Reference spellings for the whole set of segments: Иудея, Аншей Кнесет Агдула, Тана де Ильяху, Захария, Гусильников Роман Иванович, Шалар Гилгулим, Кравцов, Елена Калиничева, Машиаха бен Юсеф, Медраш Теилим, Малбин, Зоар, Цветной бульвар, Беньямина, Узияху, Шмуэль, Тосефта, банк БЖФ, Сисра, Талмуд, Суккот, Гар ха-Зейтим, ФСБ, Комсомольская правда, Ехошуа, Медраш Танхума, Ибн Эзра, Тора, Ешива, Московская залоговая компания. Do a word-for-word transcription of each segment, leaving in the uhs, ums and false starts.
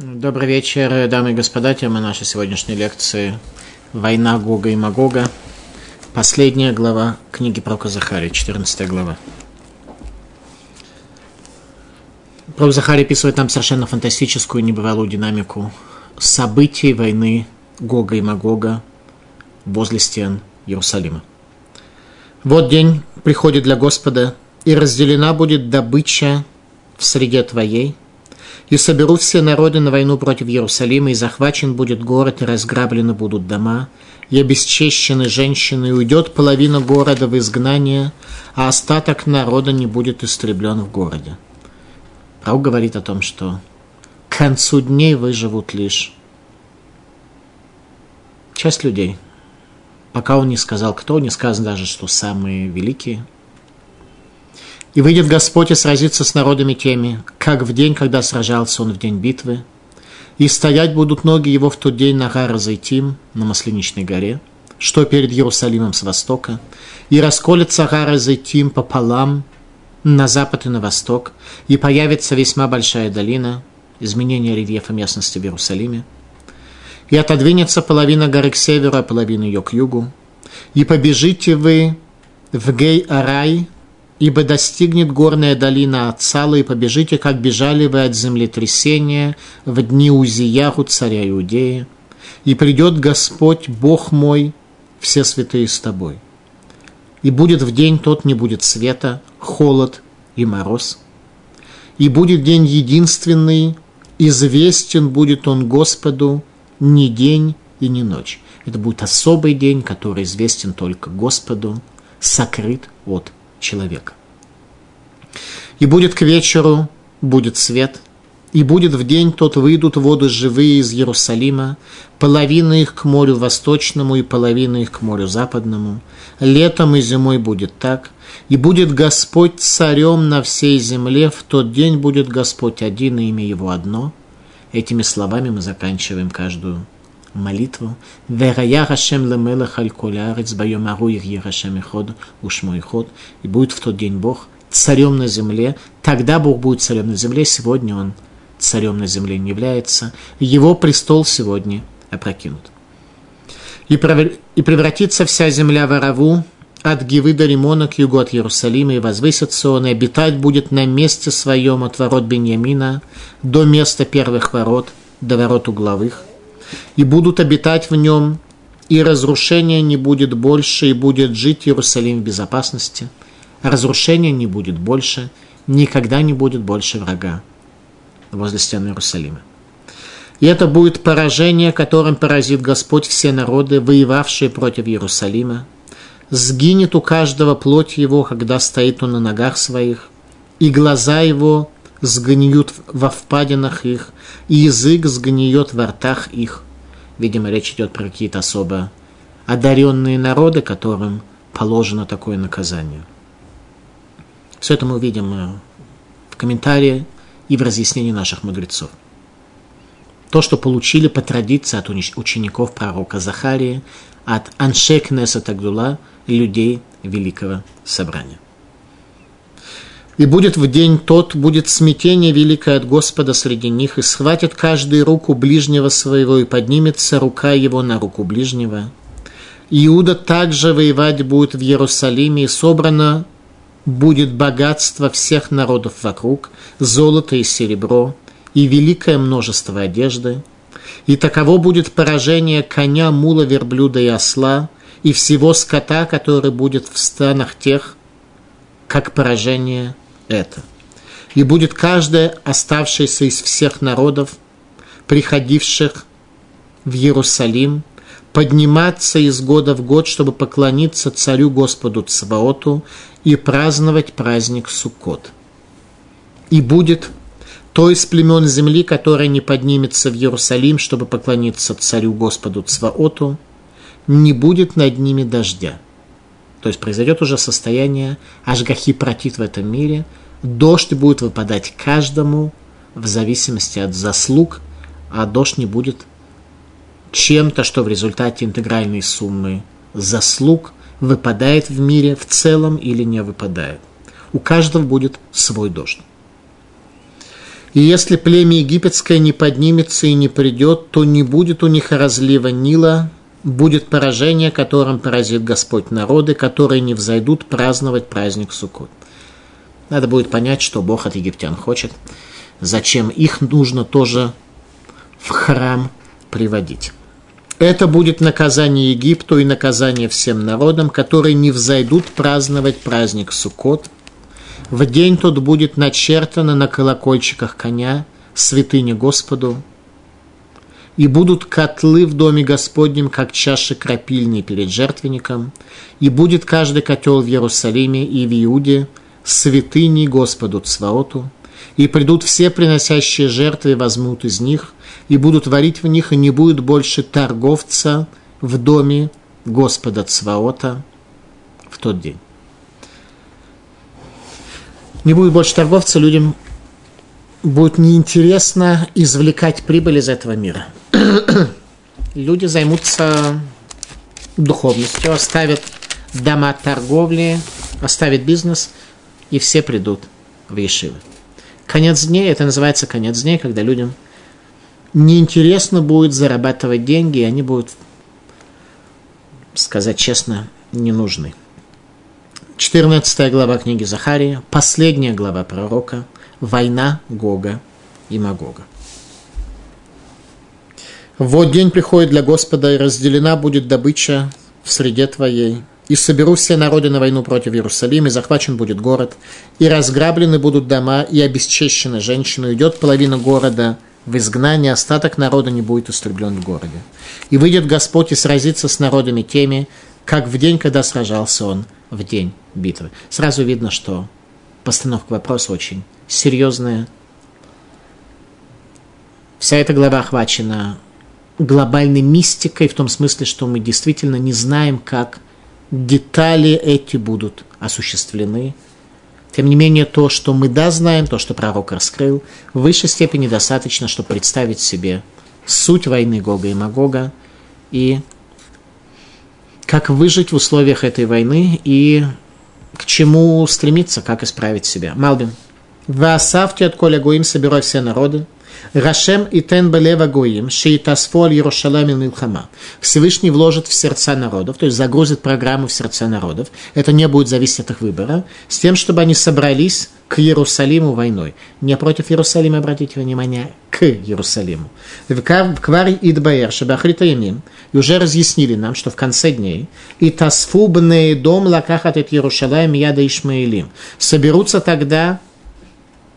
Добрый вечер, дамы и господа. Тема нашей сегодняшней лекции «Война Гога и Магога». Последняя глава книги пророка Захарии, четырнадцатая глава. Пророк Захария описывает нам совершенно фантастическую, небывалую динамику событий войны Гога и Магога возле стен Иерусалима. «Вот день приходит для Господа, и разделена будет добыча в среде твоей, и соберут все народы на войну против Иерусалима, и захвачен будет город, и разграблены будут дома, и обесчещены женщины, и уйдет половина города в изгнание, а остаток народа не будет истреблен в городе». Пророк говорит о том, что к концу дней выживут лишь часть людей. Пока он не сказал кто, не сказано даже, что самые великие. «И выйдет Господь и сразится с народами теми, как в день, когда сражался он в день битвы. И стоять будут ноги его в тот день на Гар ха-Зейтим, на Масленичной горе, что перед Иерусалимом с востока. И расколется Гар ха-Зейтим пополам на запад и на восток, и появится весьма большая долина, изменение рельефа местности в Иерусалиме. И отодвинется половина горы к северу, а половина ее к югу. И побежите вы в Гей-Арай, ибо достигнет горная долина от Сала, и побежите, как бежали вы от землетрясения в дни Узияху, царя Иудеи. И придет Господь, Бог мой, все святые с тобой. И будет в день тот не будет света, холод и мороз. И будет день единственный, известен будет он Господу, ни день и ни ночь». Это будет особый день, который известен только Господу, сокрыт от человека. «И будет к вечеру, будет свет, и будет в день тот выйдут воды живые из Иерусалима, половина их к морю восточному и половина их к морю западному. Летом и зимой будет так, и будет Господь царем на всей земле, в тот день будет Господь один, и имя его одно». Этими словами мы заканчиваем каждую молитву. И будет в тот день Бог царем на земле. Тогда Бог будет царем на земле. Сегодня он царем на земле не является. Его престол сегодня опрокинут. И превратится вся земля в ораву от Гивы до Римона к югу от Иерусалима, и возвысится он, и обитать будет на месте своем от ворот Беньямина до места первых ворот, до ворот угловых. И будут обитать в нем, и разрушения не будет больше, и будет жить Иерусалим в безопасности. Разрушения не будет больше, никогда не будет больше врага возле стен Иерусалима. И это будет поражение, которым поразит Господь все народы, воевавшие против Иерусалима. Сгинет у каждого плоть его, когда стоит он на ногах своих, и глаза его сгниют во впадинах их, и язык сгниет во ртах их». Видимо, речь идет про какие-то особо одаренные народы, которым положено такое наказание. Все это мы увидим в комментарии и в разъяснении наших мудрецов. То, что получили по традиции от учеников пророка Захарии, от Аншей Кнесет Агдула, людей Великого Собрания. «И будет в день тот, будет смятение великое от Господа среди них, и схватит каждый руку ближнего своего, и поднимется рука его на руку ближнего. Иуда также воевать будет в Иерусалиме, и собрано будет богатство всех народов вокруг, золото и серебро, и великое множество одежды. И таково будет поражение коня, мула, верблюда и осла, и всего скота, который будет в станах тех, как поражение это. И будет каждое оставшееся из всех народов, приходивших в Иерусалим, подниматься из года в год, чтобы поклониться царю Господу Цаваоту и праздновать праздник Суккот. И будет то из племен земли, которое не поднимется в Иерусалим, чтобы поклониться царю Господу Цаваоту, не будет над ними дождя». То есть произойдет уже состояние ашгахи протит в этом мире. Дождь будет выпадать каждому в зависимости от заслуг, а дождь не будет чем-то, что в результате интегральной суммы заслуг выпадает в мире в целом или не выпадает. У каждого будет свой дождь. И если племя египетское не поднимется и не придет, то не будет у них разлива Нила, будет поражение, которым поразит Господь народы, которые не взойдут праздновать праздник Суккот. Надо будет понять, что Бог от египтян хочет, зачем их нужно тоже в храм приводить. Это будет наказание Египту и наказание всем народам, которые не взойдут праздновать праздник Суккот. В день тот будет начертано на колокольчиках коня святыня Господу, и будут котлы в доме Господнем, как чаши крапильные перед жертвенником, и будет каждый котел в Иерусалиме и в Иуде святыней Господу Цваоту, и придут все приносящие жертвы и возьмут из них, и будут варить в них, и не будет больше торговца в доме Господа Цваота в тот день. Не будет больше торговца, людям будет неинтересно извлекать прибыль из этого мира. Люди займутся духовностью, оставят дома торговли, оставят бизнес, и все придут в ешивы. Конец дней, это называется конец дней, когда людям неинтересно будет зарабатывать деньги, и они будут, сказать честно, не нужны. четырнадцатая глава книги Захария, последняя глава пророка, война Гога и Магога. «Вот день приходит для Господа, и разделена будет добыча в среде твоей. И соберу все народы на войну против Иерусалима, и захвачен будет город, и разграблены будут дома, и обесчещена женщина, уйдет половина города в изгнание, остаток народа не будет истреблен в городе. И выйдет Господь и сразится с народами теми, как в день, когда сражался он, в день битвы». Сразу видно, что постановка вопроса очень серьезная. Вся эта глава охвачена глобальной мистикой, в том смысле, что мы действительно не знаем, как детали эти будут осуществлены. Тем не менее, то, что мы да знаем, то, что пророк раскрыл, в высшей степени достаточно, чтобы представить себе суть войны Гога и Магога и как выжить в условиях этой войны и к чему стремиться, как исправить себя. Малбин. «Ваасавти от коля гоим, собирай все народы, Рашем и тен балева гоим, шеитасфу аль Иерушалам и Милхама». Всевышний вложит в сердца народов, то есть загрузит программу в сердца народов. Это не будет зависеть от их выбора, с тем, чтобы они собрались к Иерусалиму войной. Не против Иерусалима, обратите внимание, к Иерусалиму. «Квари идбаэр шабахрита ямим». И уже разъяснили нам, что в конце дней «И тасфу бнеи дом лакахат от Иерушалам яда Ишмаэлим». Соберутся тогда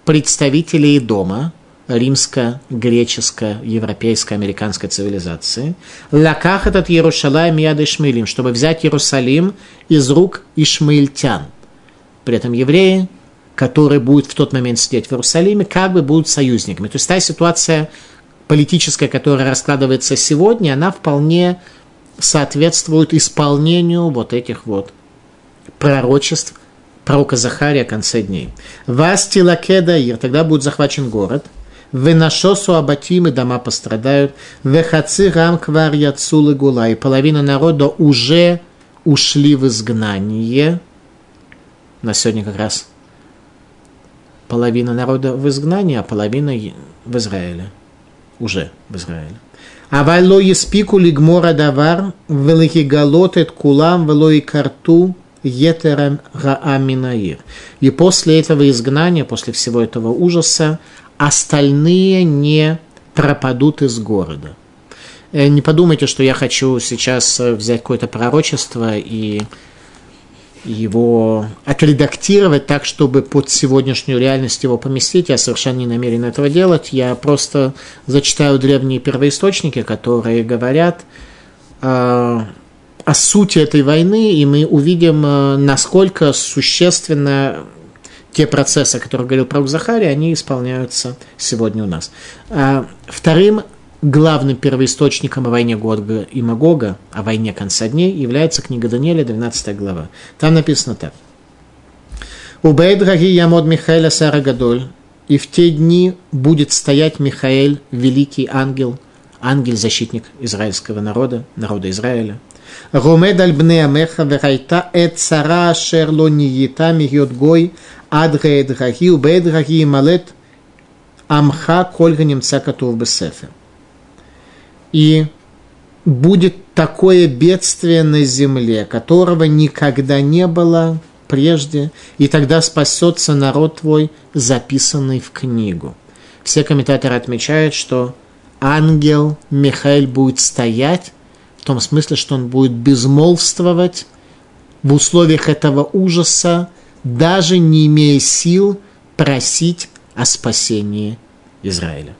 представители дома, римско-греческая, европейская, американская цивилизации, «Лаках этот Иерушалаем яд Ишмаэлим», чтобы взять Иерусалим из рук ишмаильтян. При этом евреи, которые будут в тот момент сидеть в Иерусалиме, как бы будут союзниками. То есть та ситуация политическая, которая раскладывается сегодня, она вполне соответствует исполнению вот этих вот пророчеств пророка Захария о конце дней. «Вастилакедаир», тогда будет захвачен город, «Венашосу абатимы», дома пострадают, «Вехацирам кварья цулы гула», и половина народа уже ушли в изгнание. На сегодня как раз половина народа в изгнании, а половина в Израиле. Уже в Израиле. «Авайло еспику лигмора давар, велихигалотет кулам, велои карту, етерам рааминаир». И после этого изгнания, после всего этого ужаса, остальные не пропадут из города. Не подумайте, что я хочу сейчас взять какое-то пророчество и его отредактировать так, чтобы под сегодняшнюю реальность его поместить. Я совершенно не намерен этого делать. Я просто зачитаю древние первоисточники, которые говорят о сути этой войны, и мы увидим, насколько существенно те процессы, о которых говорил пророк Захария, они исполняются сегодня у нас. Вторым главным первоисточником о войне Гога и Магога, о войне конца дней, является книга Даниила, двенадцатая глава. Там написано так. «Убей, дорогие, ямод Михаэля Сара Гадоль, и в те дни будет стоять Михаэль, великий ангел, ангел-защитник израильского народа, народа Израиля. Ромед альбне амеха верайта эт сара шерло ниета мигьот гой, адре эдрахи, убе эдрахи малет Амха кольга немца котов бесефе. И будет такое бедствие на земле, которого никогда не было прежде, и тогда спасется народ твой, записанный в книгу. Все комментаторы отмечают, что ангел Михаэль будет стоять, в том смысле, что он будет безмолвствовать в условиях этого ужаса, даже не имея сил просить о спасении Израиля.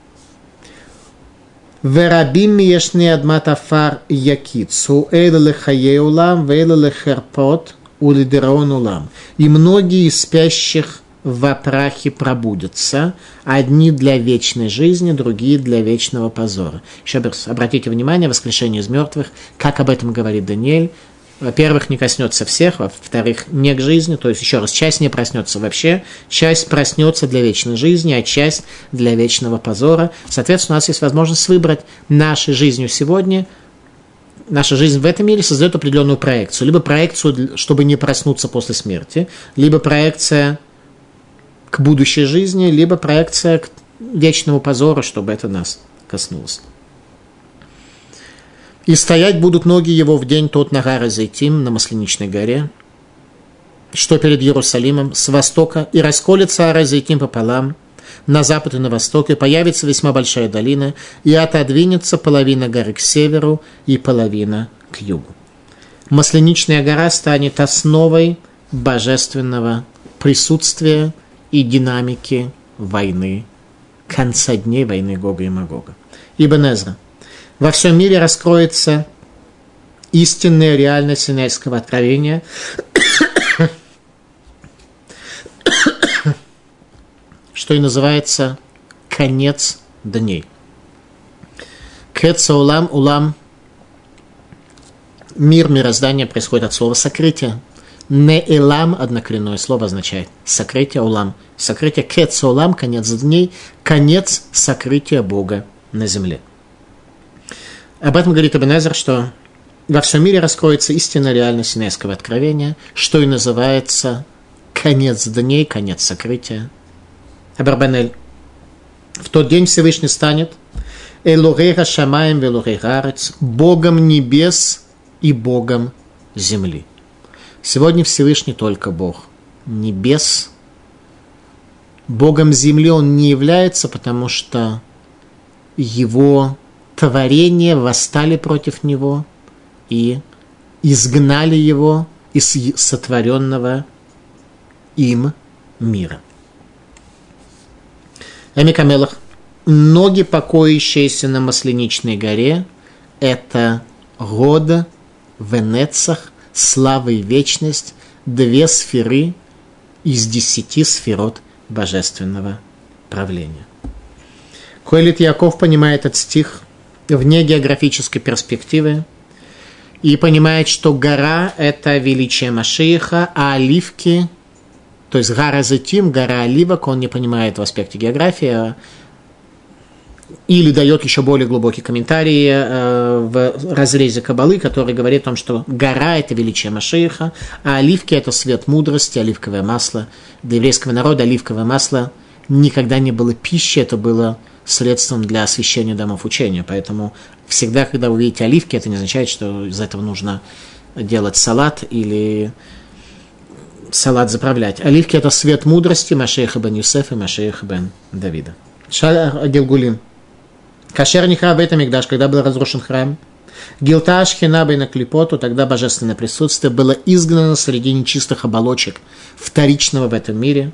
Верабим ешни адматафар якицу эйлэлэ хаеулам вэйлэлэ херпот. И многие из спящих во прахе пробудятся, одни для вечной жизни, другие для вечного позора. Еще раз обратите внимание, воскрешение из мертвых, как об этом говорит Даниил, во-первых, не коснется всех, во-вторых, не к жизни, то есть еще раз, часть не проснется вообще, часть проснется для вечной жизни, а часть для вечного позора. Соответственно, у нас есть возможность выбрать нашей жизнью сегодня. Наша жизнь в этом мире создает определенную проекцию. Либо проекцию, чтобы не проснуться после смерти, либо проекция к будущей жизни, либо проекция к вечному позору, чтобы это нас коснулось. «И стоять будут ноги его в день тот на Гар ха-Зейтим, на Масленичной горе, что перед Иерусалимом, с востока, и расколется Гар ха-Зейтим пополам, на запад и на восток, и появится весьма большая долина, и отодвинется половина горы к северу и половина к югу». Масленичная гора станет основой божественного присутствия и динамики войны, конца дней войны Гога и Магога. Ибн Эзра. Во всем мире раскроется истинная реальность Синайского откровения, что и называется «конец дней». Кеца улам, улам, мир, мироздание происходит от слова «сокрытие». Неэлам, однокоренное слово, означает «сокрытие», улам, сокрытие. Кеца улам, конец дней, конец сокрытия Бога на земле. Об этом говорит Ибн Эзра, что во всем мире раскроется истинная реальность Синайского откровения, что и называется «конец дней», конец сокрытия. Абарбанель. В тот день Всевышний станет Элохей ха-шамаим велохей ха-арец, Богом небес и Богом земли. Сегодня Всевышний только Бог небес. Богом земли он не является, потому что его творения восстали против него и изгнали его из сотворенного им мира. Амикамелах. Ноги, покоящиеся на Масленичной горе, это года в Энецах, слава и вечность, две сферы из десяти сферот божественного правления. Коэлит Яков понимает этот стих вне географической перспективы и понимает, что гора – это величие Машиаха, а оливки – то есть Гар ха-Зейтим, гора оливок, он не понимает в аспекте географии, или дает еще более глубокий комментарий в разрезе Кабалы, который говорит о том, что гора – это величие Машиаха, а оливки – это свет мудрости, оливковое масло. Для еврейского народа оливковое масло никогда не было пищей, это было средством для освящения домов учения. Поэтому всегда, когда вы видите оливки, это не означает, что из этого нужно делать салат или... салат заправлять. Оливки – это свет мудрости Машиаха бен Юсеф и Машиаха бен Давида. Шалар Гилгулим. Кашер нихра бейт амикдаш, когда был разрушен храм. Гилта Шхина бейна Клипоту, тогда божественное присутствие было изгнано среди нечистых оболочек вторичного в этом мире.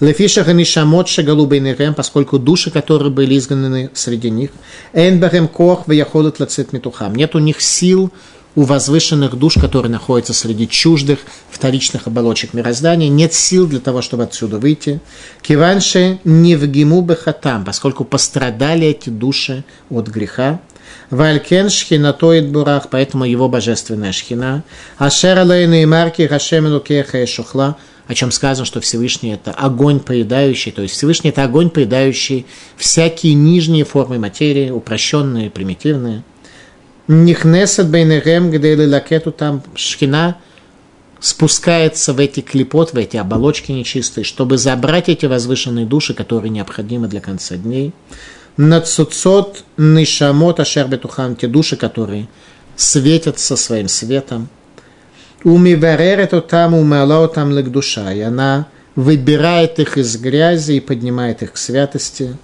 Лефишаха нишамот шагалу бейнерем, поскольку души, которые были изгнаны среди них. Энбарем кох ваяхолет лацит митухам. Нет у них сил у возвышенных душ, которые находятся среди чуждых вторичных оболочек мироздания, нет сил для того, чтобы отсюда выйти. Киванши не вгиму бехатам, поскольку пострадали эти души от греха. Валькен шхинатоид бурах, поэтому его божественная шхина. Ашер алейны марки хашемину кеха шухла, о чем сказано, что Всевышний – это огонь поедающий, то есть Всевышний – это огонь поедающий всякие нижние формы материи, упрощенные, примитивные. Нихнесет бейнерем, где лакету там шхина спускается в эти клипот, в эти оболочки нечистые, чтобы забрать эти возвышенные души, которые необходимы для конца дней. Нацуцот нишамот ашер бетухан, те души, которые светятся своим светом. Умиверерет отам умала отам ликдуша, и она выбирает их из грязи и поднимает их к святости.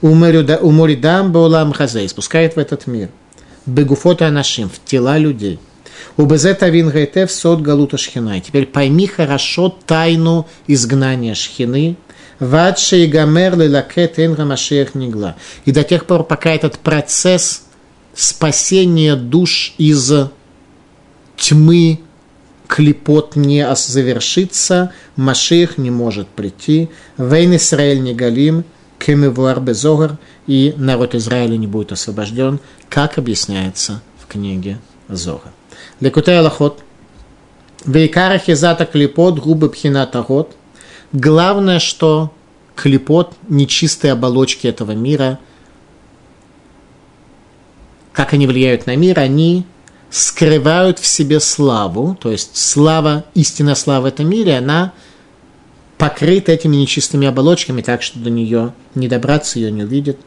Уморидам баулам хазей, спускает в этот мир. Бегуфота анашим, в тела людей. Убезета вингайтев сот галута шхина. Теперь пойми хорошо тайну изгнания шхины. Вадши и гамер лилакет энга машиех нигла. И до тех пор, пока этот процесс спасения душ из тьмы клипот не завершится, машиех не может прийти. Вейн Исраэль негалим кемевуар безогар. И народ Израиля не будет освобожден, как объясняется в книге Зоха. Лекутей Алахот. Вейкара хизата клипот губы пхината год. Главное, что клипот, нечистые оболочки этого мира, как они влияют на мир, они скрывают в себе славу, то есть слава, истинная слава в этом мире, она покрыта этими нечистыми оболочками, так что до нее не добраться, ее не увидит.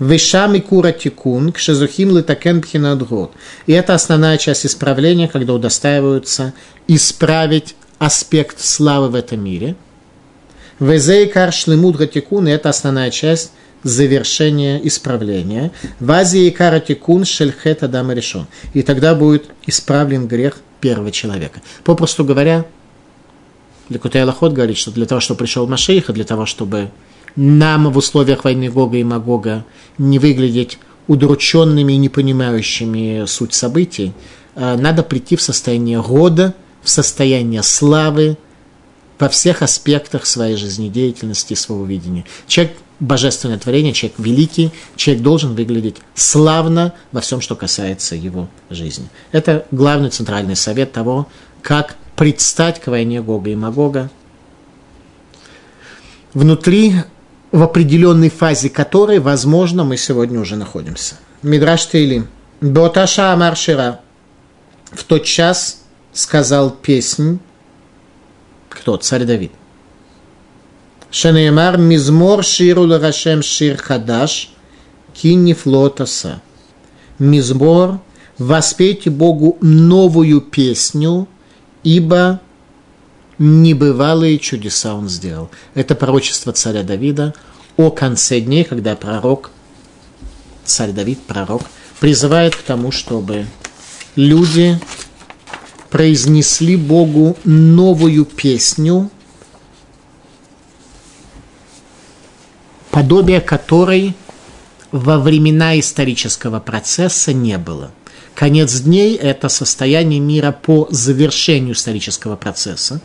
Вешами кура тикун, кшезухим литакен пхинадгот. И это основная часть исправления, когда удостаиваются исправить аспект славы в этом мире. Везейкар шлемут гатикун, и это основная часть завершения исправления. Вазейкар атикун шельхет адам решен. И тогда будет исправлен грех первого человека. Попросту говоря, Лекутей Алахот говорит, что для того, чтобы пришел Машиах, для того, чтобы нам в условиях войны Гога и Магога не выглядеть удрученными и не понимающими суть событий, надо прийти в состояние рода, в состояние славы, во всех аспектах своей жизнедеятельности, своего видения. Человек – божественное творение, человек великий, человек должен выглядеть славно во всем, что касается его жизни. Это главный центральный совет того, как предстать к войне Гога и Магога, внутри, в определенной фазе которой, возможно, мы сегодня уже находимся. Медраш Теилим. Беоташа амар шира. В тот час сказал песнь. Кто? Царь Давид. Шенеемар мизмор ширу ларашем шир хадаш кинифлотаса. Мизмор. Воспейте Богу новую песню, ибо небывалые чудеса он сделал. Это пророчество царя Давида о конце дней, когда пророк, царь Давид, пророк, призывает к тому, чтобы люди произнесли Богу новую песню, подобие которой во времена исторического процесса не было. Конец дней – это состояние мира по завершению исторического процесса.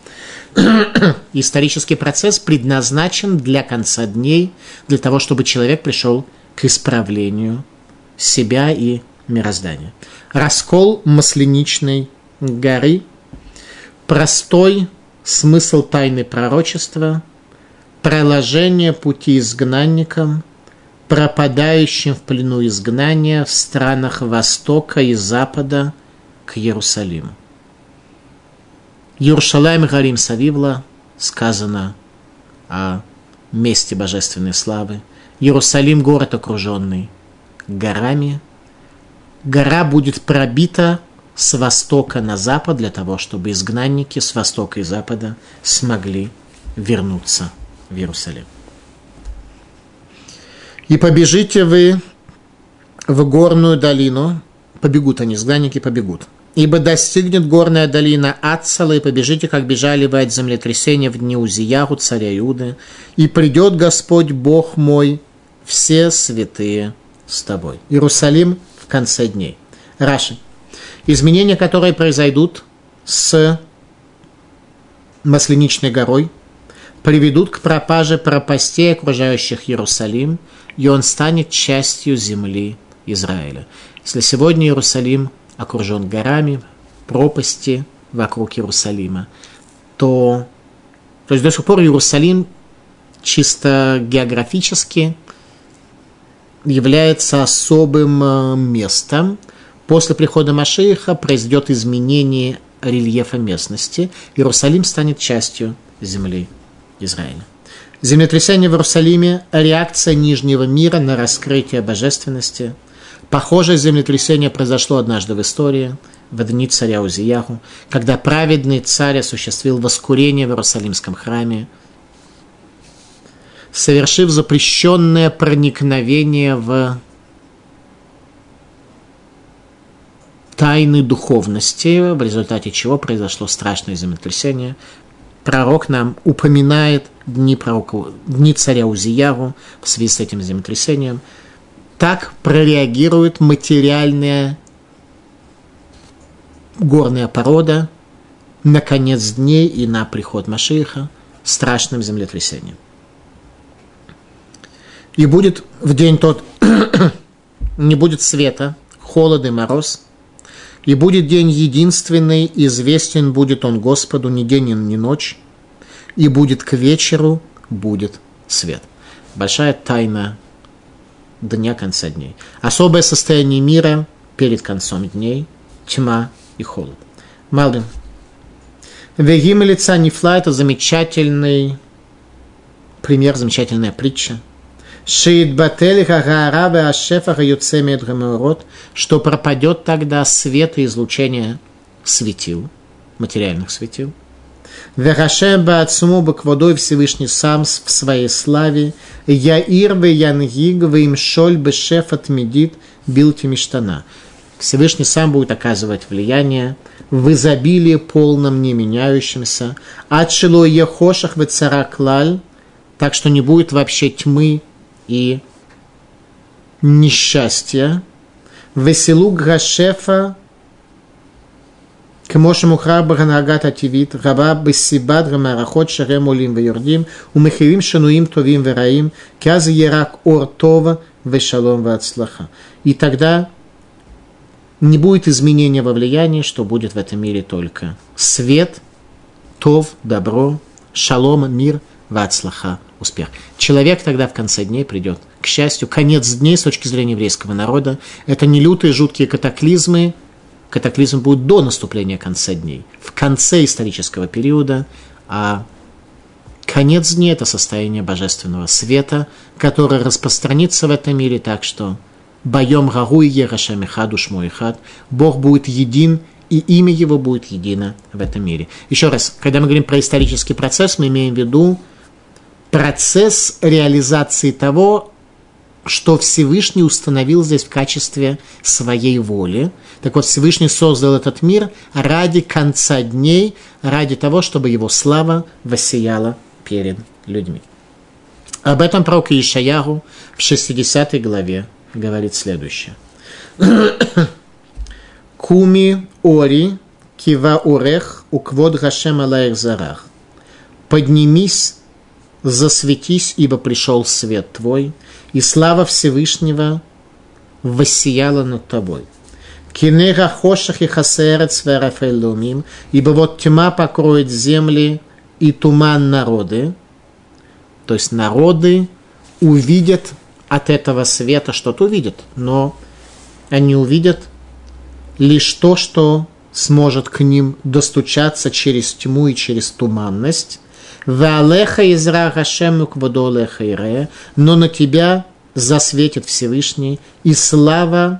Исторический процесс предназначен для конца дней, для того, чтобы человек пришел к исправлению себя и мироздания. Раскол Масленичной горы, простой смысл тайны пророчества, проложение пути изгнанникам, пропадающим в плену изгнания в странах Востока и Запада к Иерусалиму. Иерушалаим Гарим Савивла, сказано о месте божественной славы. Иерусалим – город, окруженный горами. Гора будет пробита с востока на запад для того, чтобы изгнанники с востока и запада смогли вернуться в Иерусалим. И побежите вы в горную долину, побегут они, изгнанники побегут, ибо достигнет горная долина Ацала, и побежите, как бежали вы от землетрясения в дни Узияху, царя Иуды, и придет Господь Бог мой, все святые с тобой. Иерусалим в конце дней. Раши. Изменения, которые произойдут с Масленичной горой, приведут к пропаже пропастей, окружающих Иерусалим, и он станет частью земли Израиля. Если сегодня Иерусалим окружен горами, пропасти вокруг Иерусалима, то, то есть до сих пор Иерусалим чисто географически является особым местом. После прихода Машиаха произойдет изменение рельефа местности, Иерусалим станет частью земли Израиля. Землетрясение в Иерусалиме – реакция нижнего мира на раскрытие божественности. Похожее землетрясение произошло однажды в истории, в дни царя Узияху, когда праведный царь осуществил воскурение в Иерусалимском храме, совершив запрещенное проникновение в тайны духовности, в результате чего произошло страшное землетрясение. Пророк нам упоминает дни, пророка, дни царя Узияху в связи с этим землетрясением. Так прореагирует материальная горная порода на конец дней и на приход Машиаха страшным землетрясением. И будет в день тот, не будет света, холод и мороз, и будет день единственный, известен будет он Господу, ни день, ни ночь, и будет к вечеру, будет свет. Большая тайна дня конца дней. Особое состояние мира перед концом дней, тьма и холод. Малбин. Вегима лица Нифла – это замечательный пример, замечательная притча. Что пропадет тогда свет и излучение светил, материальных светил. Всевышний сам в своей славе. Всевышний сам будет оказывать влияние в изобилии полном, не меняющемся. Так что не будет вообще тьмы и несчастья. Веселу гашефа к мошему храбра нагата тивит, раба бессибад гамарахот шарем улим веюрдим, умехивим шануим товим вераим, кяз ерак ортова вешалом вацлаха. И тогда не будет изменения во влиянии, что будет в этом мире только свет, тов, добро, шалом, мир, вацлаха, успех. Человек тогда в конце дней придет к счастью. Конец дней с точки зрения еврейского народа – это не лютые, жуткие катаклизмы. Катаклизм будет до наступления конца дней, в конце исторического периода. А конец дней – это состояние божественного света, которое распространится в этом мире так, что «Байом рагу и ерашем эхад ушмо эхад» – Бог будет един, и имя Его будет едино в этом мире. Еще раз, когда мы говорим про исторический процесс, мы имеем в виду процесс реализации того, что Всевышний установил здесь в качестве своей воли. Так вот, Всевышний создал этот мир ради конца дней, ради того, чтобы его слава воссияла перед людьми. Об этом пророк Йешаяху в шестидесятой главе говорит следующее. «Куми ори кива урех уквод гашем алаих зарах. Поднимись, засветись, ибо пришел свет твой, и слава Всевышнего воссияла над тобой. Кинега хошах и хасерец верафеллумим, ибо вот тьма покроет земли и туман народы». То есть народы увидят от этого света, что-то увидят, но они увидят лишь то, что сможет к ним достучаться через тьму и через туманность. Но на тебя засветит Всевышний, и слава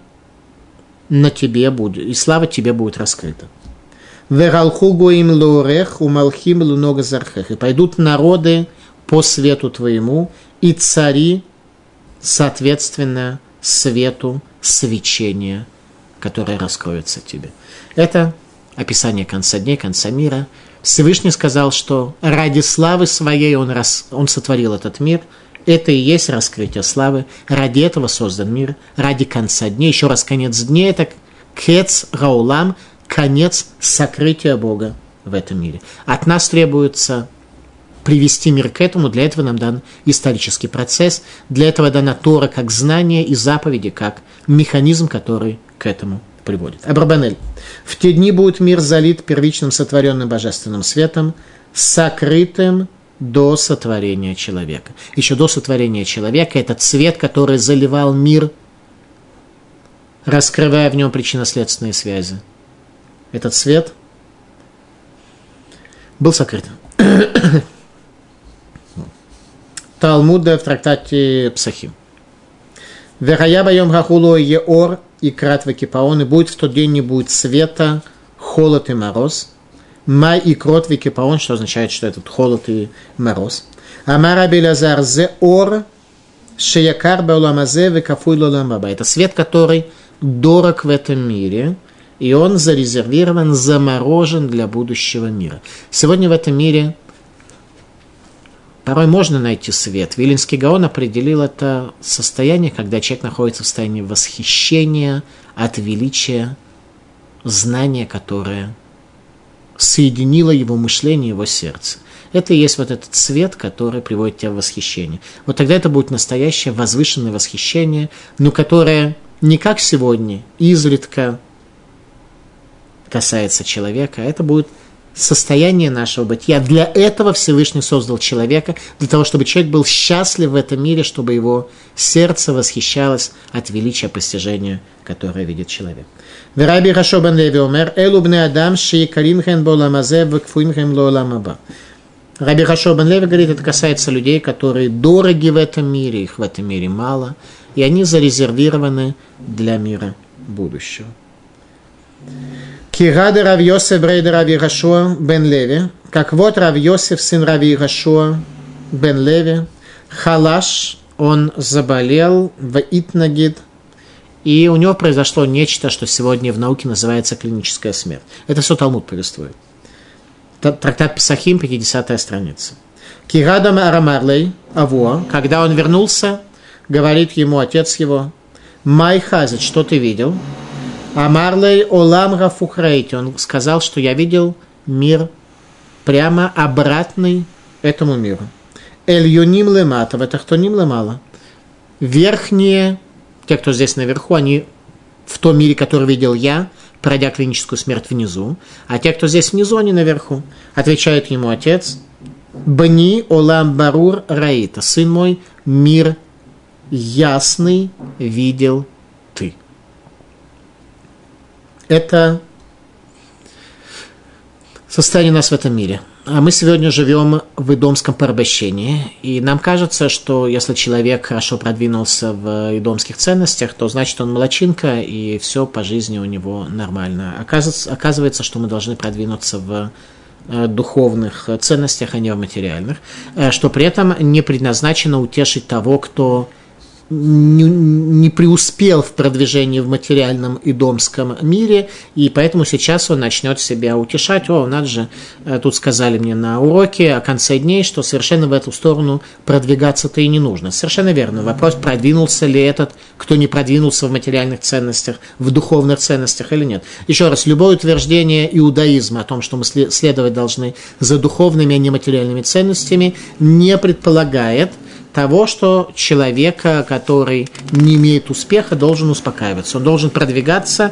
на тебе будет, и слава тебе будет раскрыта. И пойдут народы по свету твоему, и цари, соответственно, свету свечения, которое раскроется тебе. Это описание конца дней, конца мира. Всевышний сказал, что ради славы своей он, рас, он сотворил этот мир. Это и есть раскрытие славы. Ради этого создан мир. Ради конца дней. Еще раз, конец дней – это кец раулам, конец сокрытия Бога в этом мире. От нас требуется привести мир к этому. Для этого нам дан исторический процесс. Для этого дана Тора как знание и заповеди как механизм, который к этому приводит. Абарбанель. В те дни будет мир залит первичным сотворенным божественным светом, сокрытым до сотворения человека. Еще до сотворения человека этот свет, который заливал мир, раскрывая в нем причинно-следственные связи. Этот свет был сокрыт. Талмуда в трактате Псахим. Верояба йом хахуло еор и кратва кипаон, и будет в тот день не будет света, холод и мороз. Май и крот википаон, что означает, что этот холод и мороз. Амара белязар зе ор шеякар бауламазе векафуй лоламаба. Это свет, который дорог в этом мире, и он зарезервирован, заморожен для будущего мира. Сегодня в этом мире порой можно найти свет. Виленский Гаон определил это состояние, когда человек находится в состоянии восхищения от величия знания, которое соединило его мышление, его сердце. Это и есть вот этот свет, который приводит тебя в восхищение. Вот тогда это будет настоящее возвышенное восхищение, но которое не как сегодня, изредка касается человека. Это будет состояние нашего бытия. Для этого Всевышний создал человека, для того, чтобы человек был счастлив в этом мире, чтобы его сердце восхищалось от величия постижения, которое видит человек. Вераби Раши бен Леви омер, элу бней адам шеикарим хем боламазе векфуим хем лоолам аба. Раби Раши бен Леви говорит, это касается людей, которые дороги в этом мире, их в этом мире мало, и они зарезервированы для мира будущего. Кирада Рав Йосеф брейда Рави Рашуа бен Леви, как вот Рав Йосеф, сын Рави Рашуа бен Леви, халаш, он заболел, ваитнагид, и у него произошло нечто, что сегодня в науке называется клиническая смерть. Это все Талмуд повествует. Трактат Псахим, пятидесятая страница. Кирадам Арамарлей Аво, когда он вернулся, говорит ему отец его, «Май хазит, что ты видел?» Амарлей Олам Рафухрейти, он сказал, что я видел мир прямо обратный этому миру. Эль Юним Лематов, это кто ним лемало. Верхние, те, кто здесь наверху, они в том мире, который видел я, пройдя клиническую смерть внизу, а те, кто здесь внизу, они наверху. Отвечает ему отец, Бни Олам Барур Раита, сын мой, мир ясный видел. Это состояние нас в этом мире. А мы сегодня живем в идомском порабощении. И нам кажется, что если человек хорошо продвинулся в идомских ценностях, то значит он молодчинка, и все по жизни у него нормально. Оказывается, оказывается, что мы должны продвинуться в духовных ценностях, а не в материальных. Что при этом не предназначено утешить того, кто Не, не преуспел в продвижении в материальном и домском мире, и поэтому сейчас он начнет себя утешать. О, надо же, тут сказали мне на уроке о конце дней, что совершенно в эту сторону продвигаться-то и не нужно. Совершенно верно. Вопрос, продвинулся ли этот, кто не продвинулся в материальных ценностях, в духовных ценностях или нет. Еще раз, любое утверждение иудаизма о том, что мы следовать должны за духовными, а не материальными ценностями, не предполагает того, что человека, который не имеет успеха, должен успокаиваться. Он должен продвигаться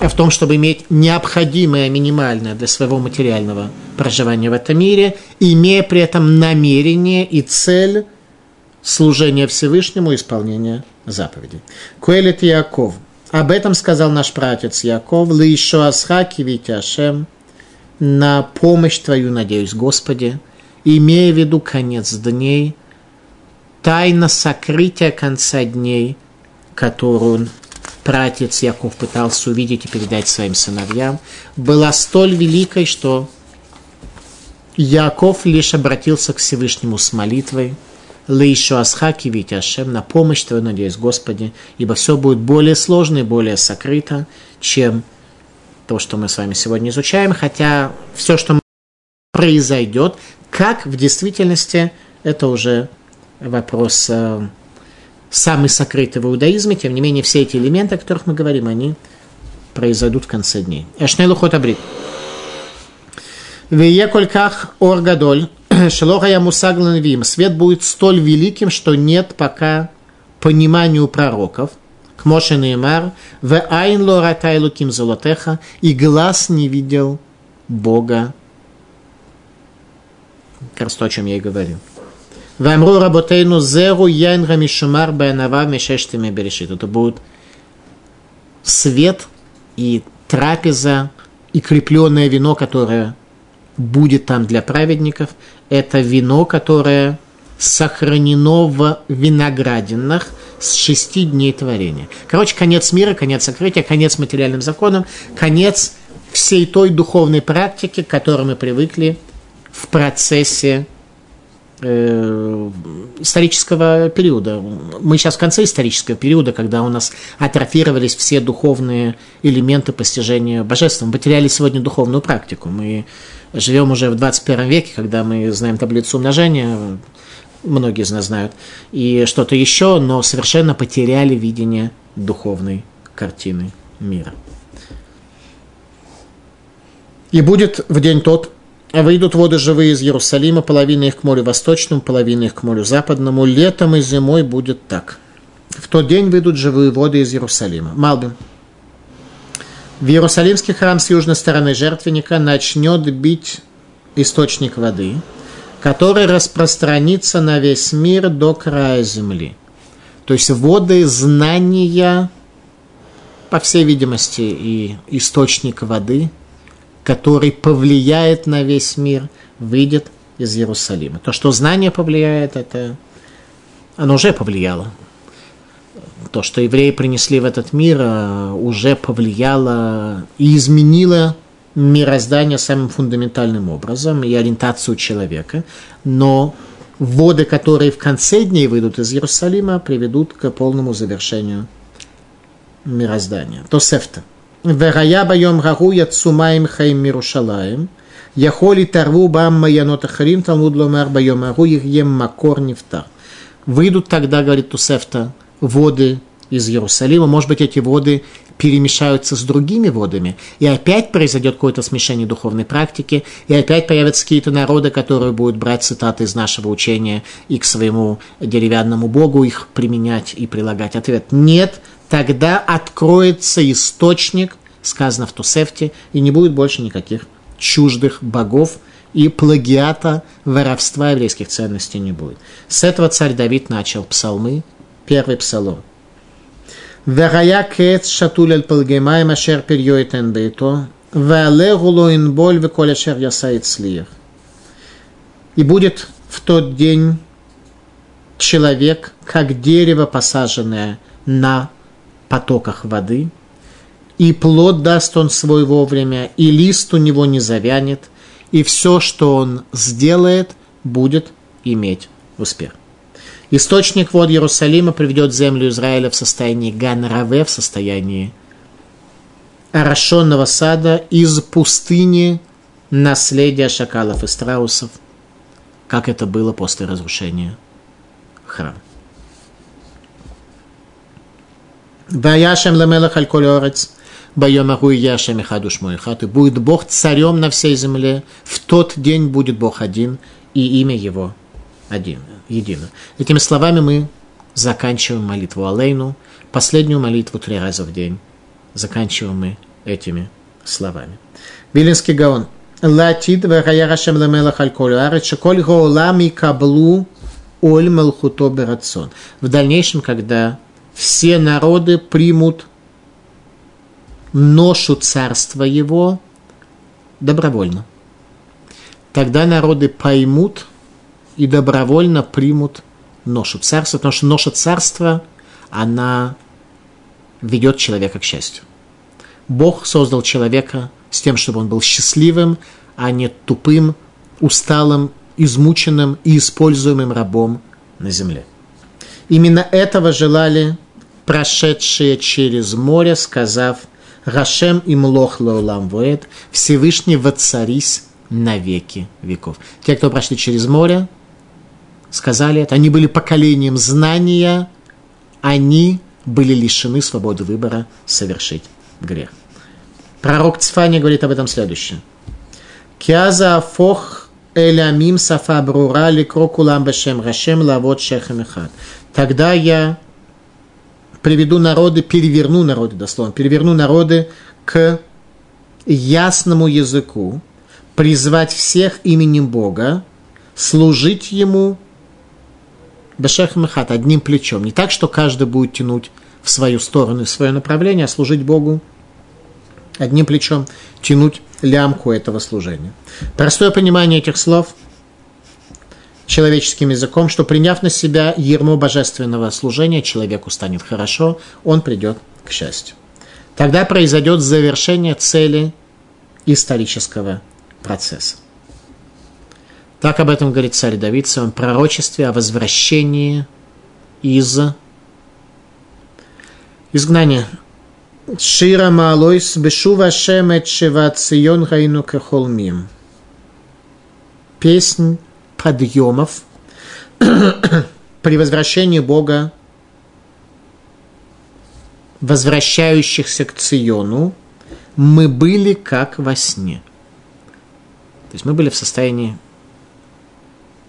в том, чтобы иметь необходимое минимальное для своего материального проживания в этом мире, имея при этом намерение и цель служения Всевышнему и исполнения заповедей. Куэлит Яков. Об этом сказал наш праотец Яков. Лишуасха кивити Ашем. На помощь твою надеюсь, Господи, имея в виду конец дней, тайна сокрытия конца дней, которую праотец Яков пытался увидеть и передать своим сыновьям, была столь великой, что Яков лишь обратился к Всевышнему с молитвой «Лейшуасха кивити Ашем» на помощь твою, надеюсь, Господи, ибо все будет более сложно и более сокрыто, чем то, что мы с вами сегодня изучаем, хотя все, что произойдет, как в действительности, это уже вопрос э, самый сокрытый в иудаизме, тем не менее, все эти элементы, о которых мы говорим, они произойдут в конце дней. Эшней лухот абрит. Вие кольках ор гадоль, шелоха я мусаглан вим. Свет будет столь великим, что нет пока пониманию пророков. Кмошен и мар, ве айн лоратай луким золотеха, и глаз не видел Бога. Как раз то, о чем я и говорил. Вамру работейну зеру яйнга мишумар баянава мешештими берешит. Это будет свет и трапеза, и крепленное вино, которое будет там для праведников, это вино, которое сохранено в виноградинах с шести дней творения. Короче, конец мира, конец сокрытия, конец материальным законам, конец всей той духовной практики, к которой мы привыкли в процессе э, исторического периода. Мы сейчас в конце исторического периода, когда у нас атрофировались все духовные элементы постижения божества. Мы потеряли сегодня духовную практику. Мы живем уже в двадцать первом веке, когда мы знаем таблицу умножения, многие из нас знают, и что-то еще, но совершенно потеряли видение духовной картины мира. «И будет в день тот, выйдут воды живые из Иерусалима, половина их к морю восточному, половина их к морю западному, летом и зимой будет так. В тот день выйдут живые воды из Иерусалима». Малбин. В Иерусалимский храм с южной стороны жертвенника начнет бить источник воды, который распространится на весь мир до края земли. То есть воды знания, по всей видимости, и источник воды, который повлияет на весь мир, выйдет из Иерусалима. То, что знание повлияет, это оно уже повлияло. То, что евреи принесли в этот мир, уже повлияло и изменило мироздание самым фундаментальным образом и ориентацию человека, но воды, которые в конце дней выйдут из Иерусалима, приведут к полному завершению мироздания. Тосефта. «Верая боем рагу яцумаем хаим мирушалаем, яхоли тарву бам маянота харим талмуд ломар боем рагу их ем макор нефта». Выйдут тогда, говорит Тосефта, воды из Иерусалима, может быть, эти воды перемешаются с другими водами, и опять произойдет какое-то смешение духовной практики, и опять появятся какие-то народы, которые будут брать цитаты из нашего учения и к своему деревянному богу их применять и прилагать. Ответ – нет, тогда откроется источник, сказано в Тосефте, и не будет больше никаких чуждых богов, и плагиата, воровства еврейских ценностей не будет. С этого царь Давид начал псалмы, первый псалом. «Вегая кец шатуль аль палгемаем ашер перьёет эн бейто, веалегу лоин боль веколь ашер ясаит слиях». И будет в тот день человек, как дерево, посаженное на потоках воды, и плод даст он свой вовремя, и лист у него не завянет, и все, что он сделает, будет иметь успех. Источник вод Иерусалима приведет землю Израиля в состоянии Ган-Раве, в состоянии орошенного сада, из пустыни наследия шакалов и страусов, как это было после разрушения храма. «Ваяшем лемелах аль коль орец, баёмагу и яшем и хадуш мой хат». И будет Бог царем на всей земле, в тот день будет Бог один, и имя Его один. Едино. Этими словами мы заканчиваем молитву Алейну, последнюю молитву три раза в день. Заканчиваем мы этими словами. Виленский Гаон. «Латид вэгая рашем лэмэлах аль колю арет, шеколь гоулам и каблу оль мэлхуто берацон». В дальнейшем, когда все народы примут ношу царства его добровольно, тогда народы поймут и добровольно примут ношу царства, потому что ноша царства, она ведет человека к счастью. Бог создал человека с тем, чтобы он был счастливым, а не тупым, усталым, измученным и используемым рабом на земле. Именно этого желали прошедшие через море, сказав «Рашем имлох леолам воэд», «Всевышний воцарись на веки веков». Те, кто прошли через море, сказали это, они были поколением знания, они были лишены свободы выбора совершить грех. Пророк Цфания говорит об этом следующее. «Киаза афох элямим сафа брура ликрокулам бешем рашем лавот шехем эхад». Тогда я приведу народы, переверну народы, дословно, переверну народы к ясному языку, призвать всех именем Бога, служить Ему бешехем эхад, одним плечом. Не так, что каждый будет тянуть в свою сторону, в свое направление, а служить Богу одним плечом, тянуть лямку этого служения. Простое понимание этих слов человеческим языком, что приняв на себя ярмо божественного служения, человеку станет хорошо, он придет к счастью. Тогда произойдет завершение цели исторического процесса. Так об этом говорит царь Давид в своем пророчестве о возвращении из изгнания. Шира маалойс бешува шемет шевацион хайну кахолмим. Песнь подъемов при возвращении Бога, возвращающихся к Циону, мы были как во сне. То есть мы были в состоянии,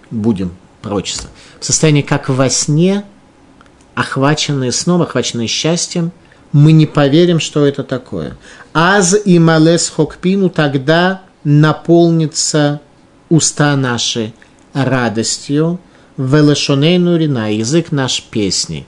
будем пророчество, в состоянии как во сне, охваченные сном, охваченные счастьем, мы не поверим, что это такое. Аз и малес хокпину, тогда наполнится уста наши радостью, велешонейну рина, язык наш песней.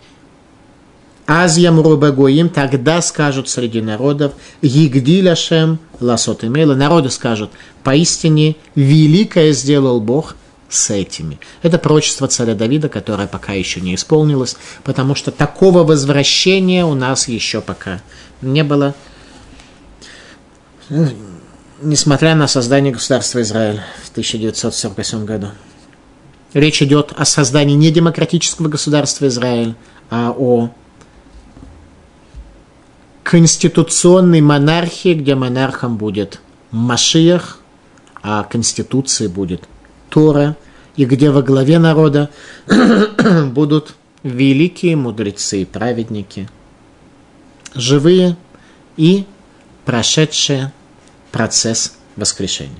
Аз ямру бегоим, тогда скажут среди народов, Егдиль Ашем ласот имейла, народы скажут, поистине великое сделал Бог с этими. Это пророчество царя Давида, которое пока еще не исполнилось, потому что такого возвращения у нас еще пока не было, несмотря на создание государства Израиль в тысяча девятьсот сорок восьмом году. Речь идет о создании не демократического государства Израиль, а о конституционной монархии, где монархом будет Машиах, а конституцией будет Тора, и где во главе народа будут великие мудрецы и праведники, живые и прошедшие процесс воскрешения.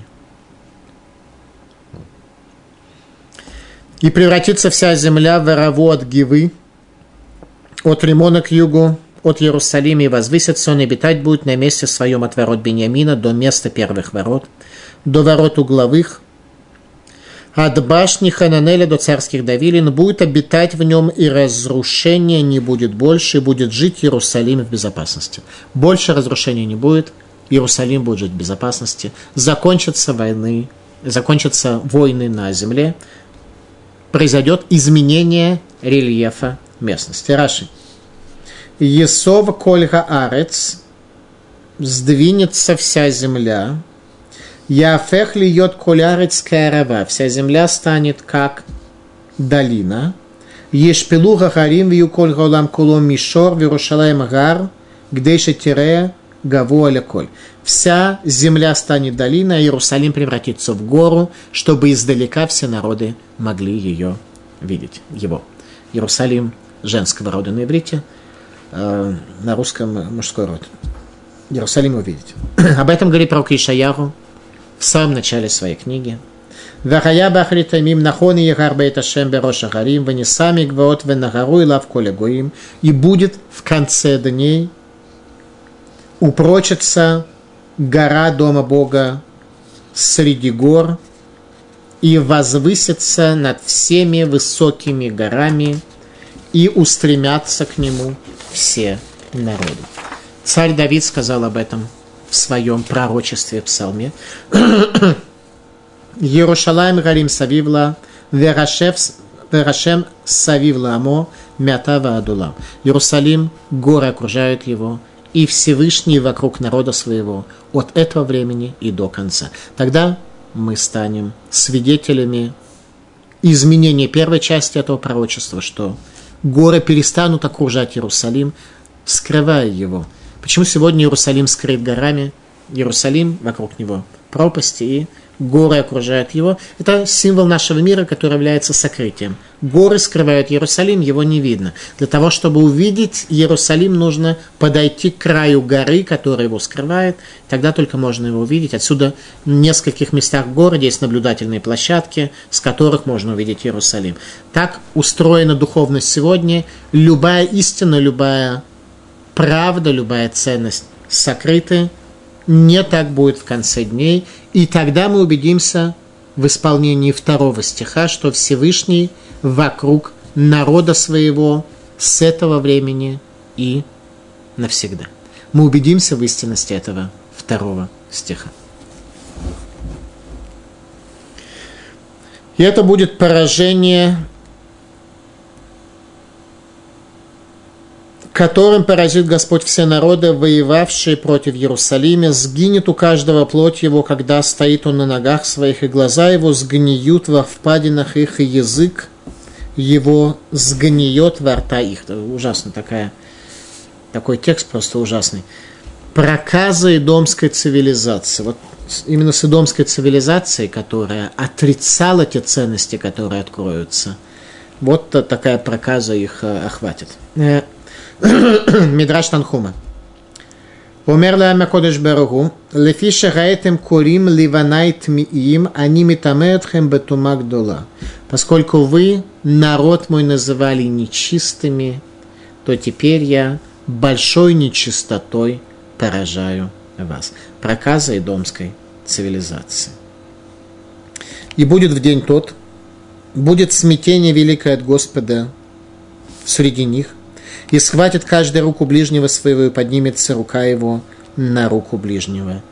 И превратится вся земля в ораву от Гивы, от Римона к югу, от Иерусалима, и возвысится он, и обитать будет на месте своем от ворот Беньямина до места первых ворот, до ворот угловых, от башни Хананеля до царских давилин, будет обитать в нем, и разрушения не будет больше, и будет жить Иерусалим в безопасности. Больше разрушений не будет, Иерусалим будет жить в безопасности, закончатся войны, закончатся войны на земле, произойдет изменение рельефа местности. Раши. Есов кольга арец, сдвинется вся земля, яфех льет колярец кэрава, вся земля станет как долина, ешпилу гахарим вью коль голам колом мишор вирушалаем гар, гдейши тире гаву аля коль. Вся земля станет долина, а Иерусалим превратится в гору, чтобы издалека все народы могли ее видеть, его. Иерусалим женского рода на иврите, на русском мужской род. Иерусалим увидите. Об этом говорит пророк Йешаяху в самом начале своей книги. И будет в конце дней упрочится гора дома Бога среди гор и возвысится над всеми высокими горами, и устремятся к нему все народы. Царь Давид сказал об этом в своем пророчестве в псалме. Иерушалаим гарим савивла, верашем савивла амо, мятава адулам. Иерусалим, горы окружают его, и Всевышний вокруг народа своего от этого времени и до конца. Тогда мы станем свидетелями изменения первой части этого пророчества, что горы перестанут окружать Иерусалим, скрывая его. Почему сегодня Иерусалим скрыт горами? Иерусалим, вокруг него пропасти, и горы окружают его. Это символ нашего мира, который является сокрытием. Горы скрывают Иерусалим, его не видно. Для того, чтобы увидеть Иерусалим, нужно подойти к краю горы, которая его скрывает. Тогда только можно его увидеть. Отсюда в нескольких местах города есть наблюдательные площадки, с которых можно увидеть Иерусалим. Так устроена духовность сегодня. Любая истина, любая правда, любая ценность сокрыты. Не так будет в конце дней. И тогда мы убедимся в исполнении второго стиха, что Всевышний вокруг народа своего с этого времени и навсегда. Мы убедимся в истинности этого второго стиха. И это будет поражение, которым поразит Господь все народы, воевавшие против Иерусалима. Сгинет у каждого плоть его, когда стоит он на ногах своих, и глаза его сгниют во впадинах их, и язык его сгниет во рта их. Это ужасно такая, такой текст просто ужасный. Проказа идомской цивилизации. Вот именно с идомской цивилизацией, которая отрицала те ценности, которые откроются, вот такая проказа их охватит. Медраш Танхума. Умерла Ама Кодеш Баругу. Лефиша Гаэтем Курим Ливанайт Миим Анимитамеэтхем Бетумагдула. Поскольку вы, народ мой, называли нечистыми, то теперь я большой нечистотой поражаю вас. Проказа идомской цивилизации. И будет в день тот, будет смятение великое от Господа среди них, и схватит каждый руку ближнего своего, и поднимется рука его на руку ближнего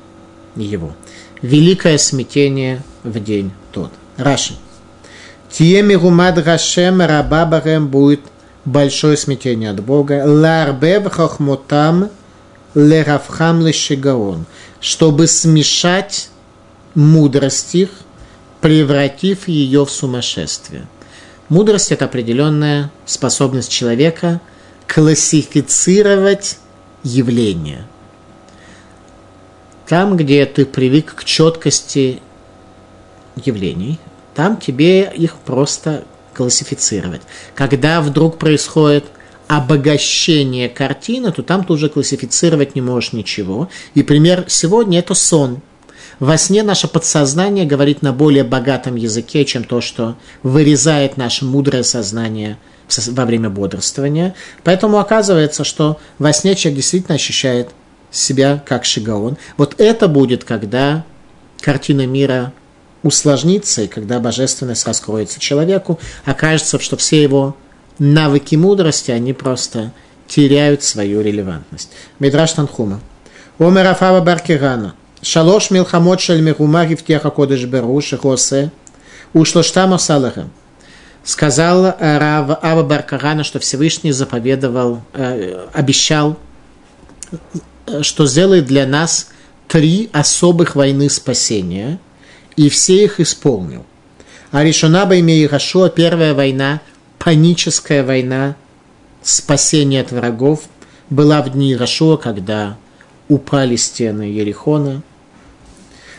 его. Великое смятение в день тот. Раши. Тьеми гумад гашем рабабарем, будет большое смятение от Бога. Ларбев хохмотам леравхам лешигаон, чтобы смешать мудрость их, превратив ее в сумасшествие. Мудрость – это определенная способность человека классифицировать явления. Там, где ты привык к четкости явлений, там тебе их просто классифицировать. Когда вдруг происходит обогащение картины, то там ты уже классифицировать не можешь ничего. И пример сегодня – это сон. Во сне наше подсознание говорит на более богатом языке, чем то, что вырезает наше мудрое сознание во время бодрствования. Поэтому оказывается, что во сне человек действительно ощущает себя как шигаон. Вот это будет, когда картина мира усложнится, и когда божественность раскроется человеку, окажется, что все его навыки мудрости, они просто теряют свою релевантность. Медраш Танхума. Омерафава Баркигана. Шалош милхамот шель мегумаги в теха кодеш беру шихосе ушлоштама салаха. Сказал Рав Абарбанель, что Всевышний заповедовал, э, обещал, что сделает для нас три особых войны спасения, и все их исполнил. А решунаба имя Ехошуа, первая война, паническая война, спасение от врагов, была в дни Ехошуа, когда упали стены Ерихона.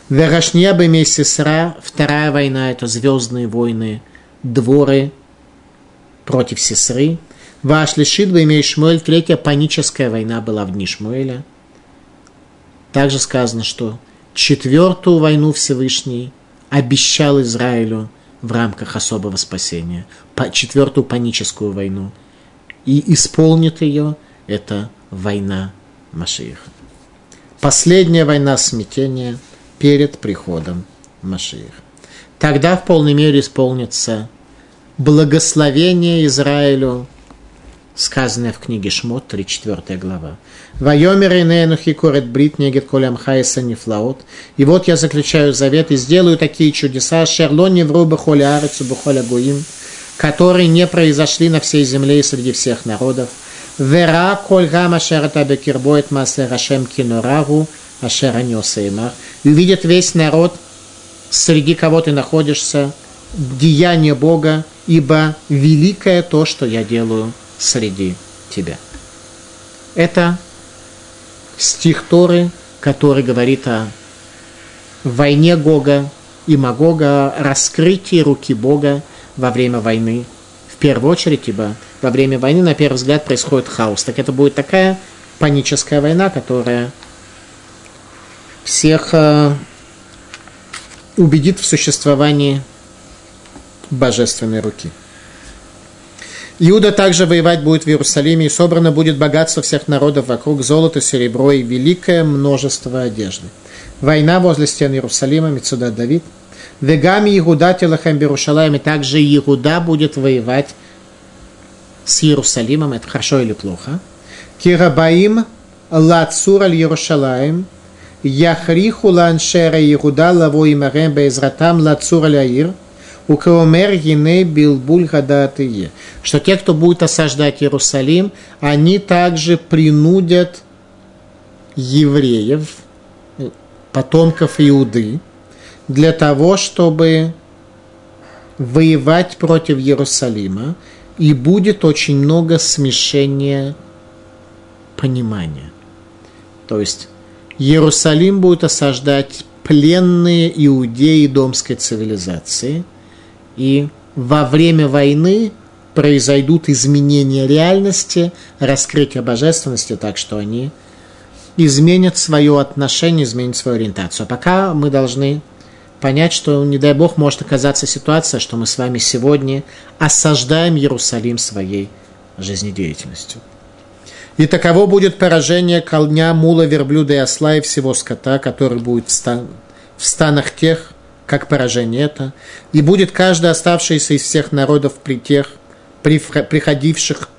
Верашняба имя Сисра, вторая война, это звездные войны, дворы против Сисры. Ваш лишит бы имея Шмуэль, третья паническая война была в дни Шмуэля. Также сказано, что четвертую войну Всевышний обещал Израилю в рамках особого спасения. Четвертую паническую войну. И исполнит ее эта война Машиаха. Последняя война смятения перед приходом Машиаха. Тогда в полной мере исполнится благословение Израилю, сказанное в книге Шмот, тридцать четвёртая глава. «И вот я заключаю завет и сделаю такие чудеса, которые не произошли на всей земле и среди всех народов. И увидит весь народ, среди кого ты находишься, деяние Бога, ибо великое то, что я делаю среди тебя». Это стих Торы, который говорит о войне Гога и Магога, о раскрытии руки Бога во время войны. В первую очередь, ибо во время войны, на первый взгляд, происходит хаос. Так это будет такая паническая война, которая всех убедит в существовании божественной руки. Иуда также воевать будет в Иерусалиме, и собрано будет богатство всех народов вокруг, золото, серебро и великое множество одежды. Война возле стен Иерусалима, Мицуда Давид. Вегами Иуда телахем Берушалаем, и также Иуда будет воевать с Иерусалимом, это хорошо или плохо. Кирабаим лацур аль Иерушалаем. Яхриху ланшера Иуда лаво имарем бейзратам лацур ляир. Укромер Гине Билбуль Хадатые, что те, кто будет осаждать Иерусалим, они также принудят евреев, потомков Иуды, для того, чтобы воевать против Иерусалима, и будет очень много смешения понимания. То есть Иерусалим будет осаждать пленные иудеи домской цивилизации, и во время войны произойдут изменения реальности, раскрытие божественности, так что они изменят свое отношение, изменят свою ориентацию. А пока мы должны понять, что, не дай бог, может оказаться ситуация, что мы с вами сегодня осаждаем Иерусалим своей жизнедеятельностью. И таково будет поражение коня, мула, верблюда и осла и всего скота, который будет в, стан, в станах тех, как поражение это. И будет каждый оставшийся из всех народов при тех, при, приходивших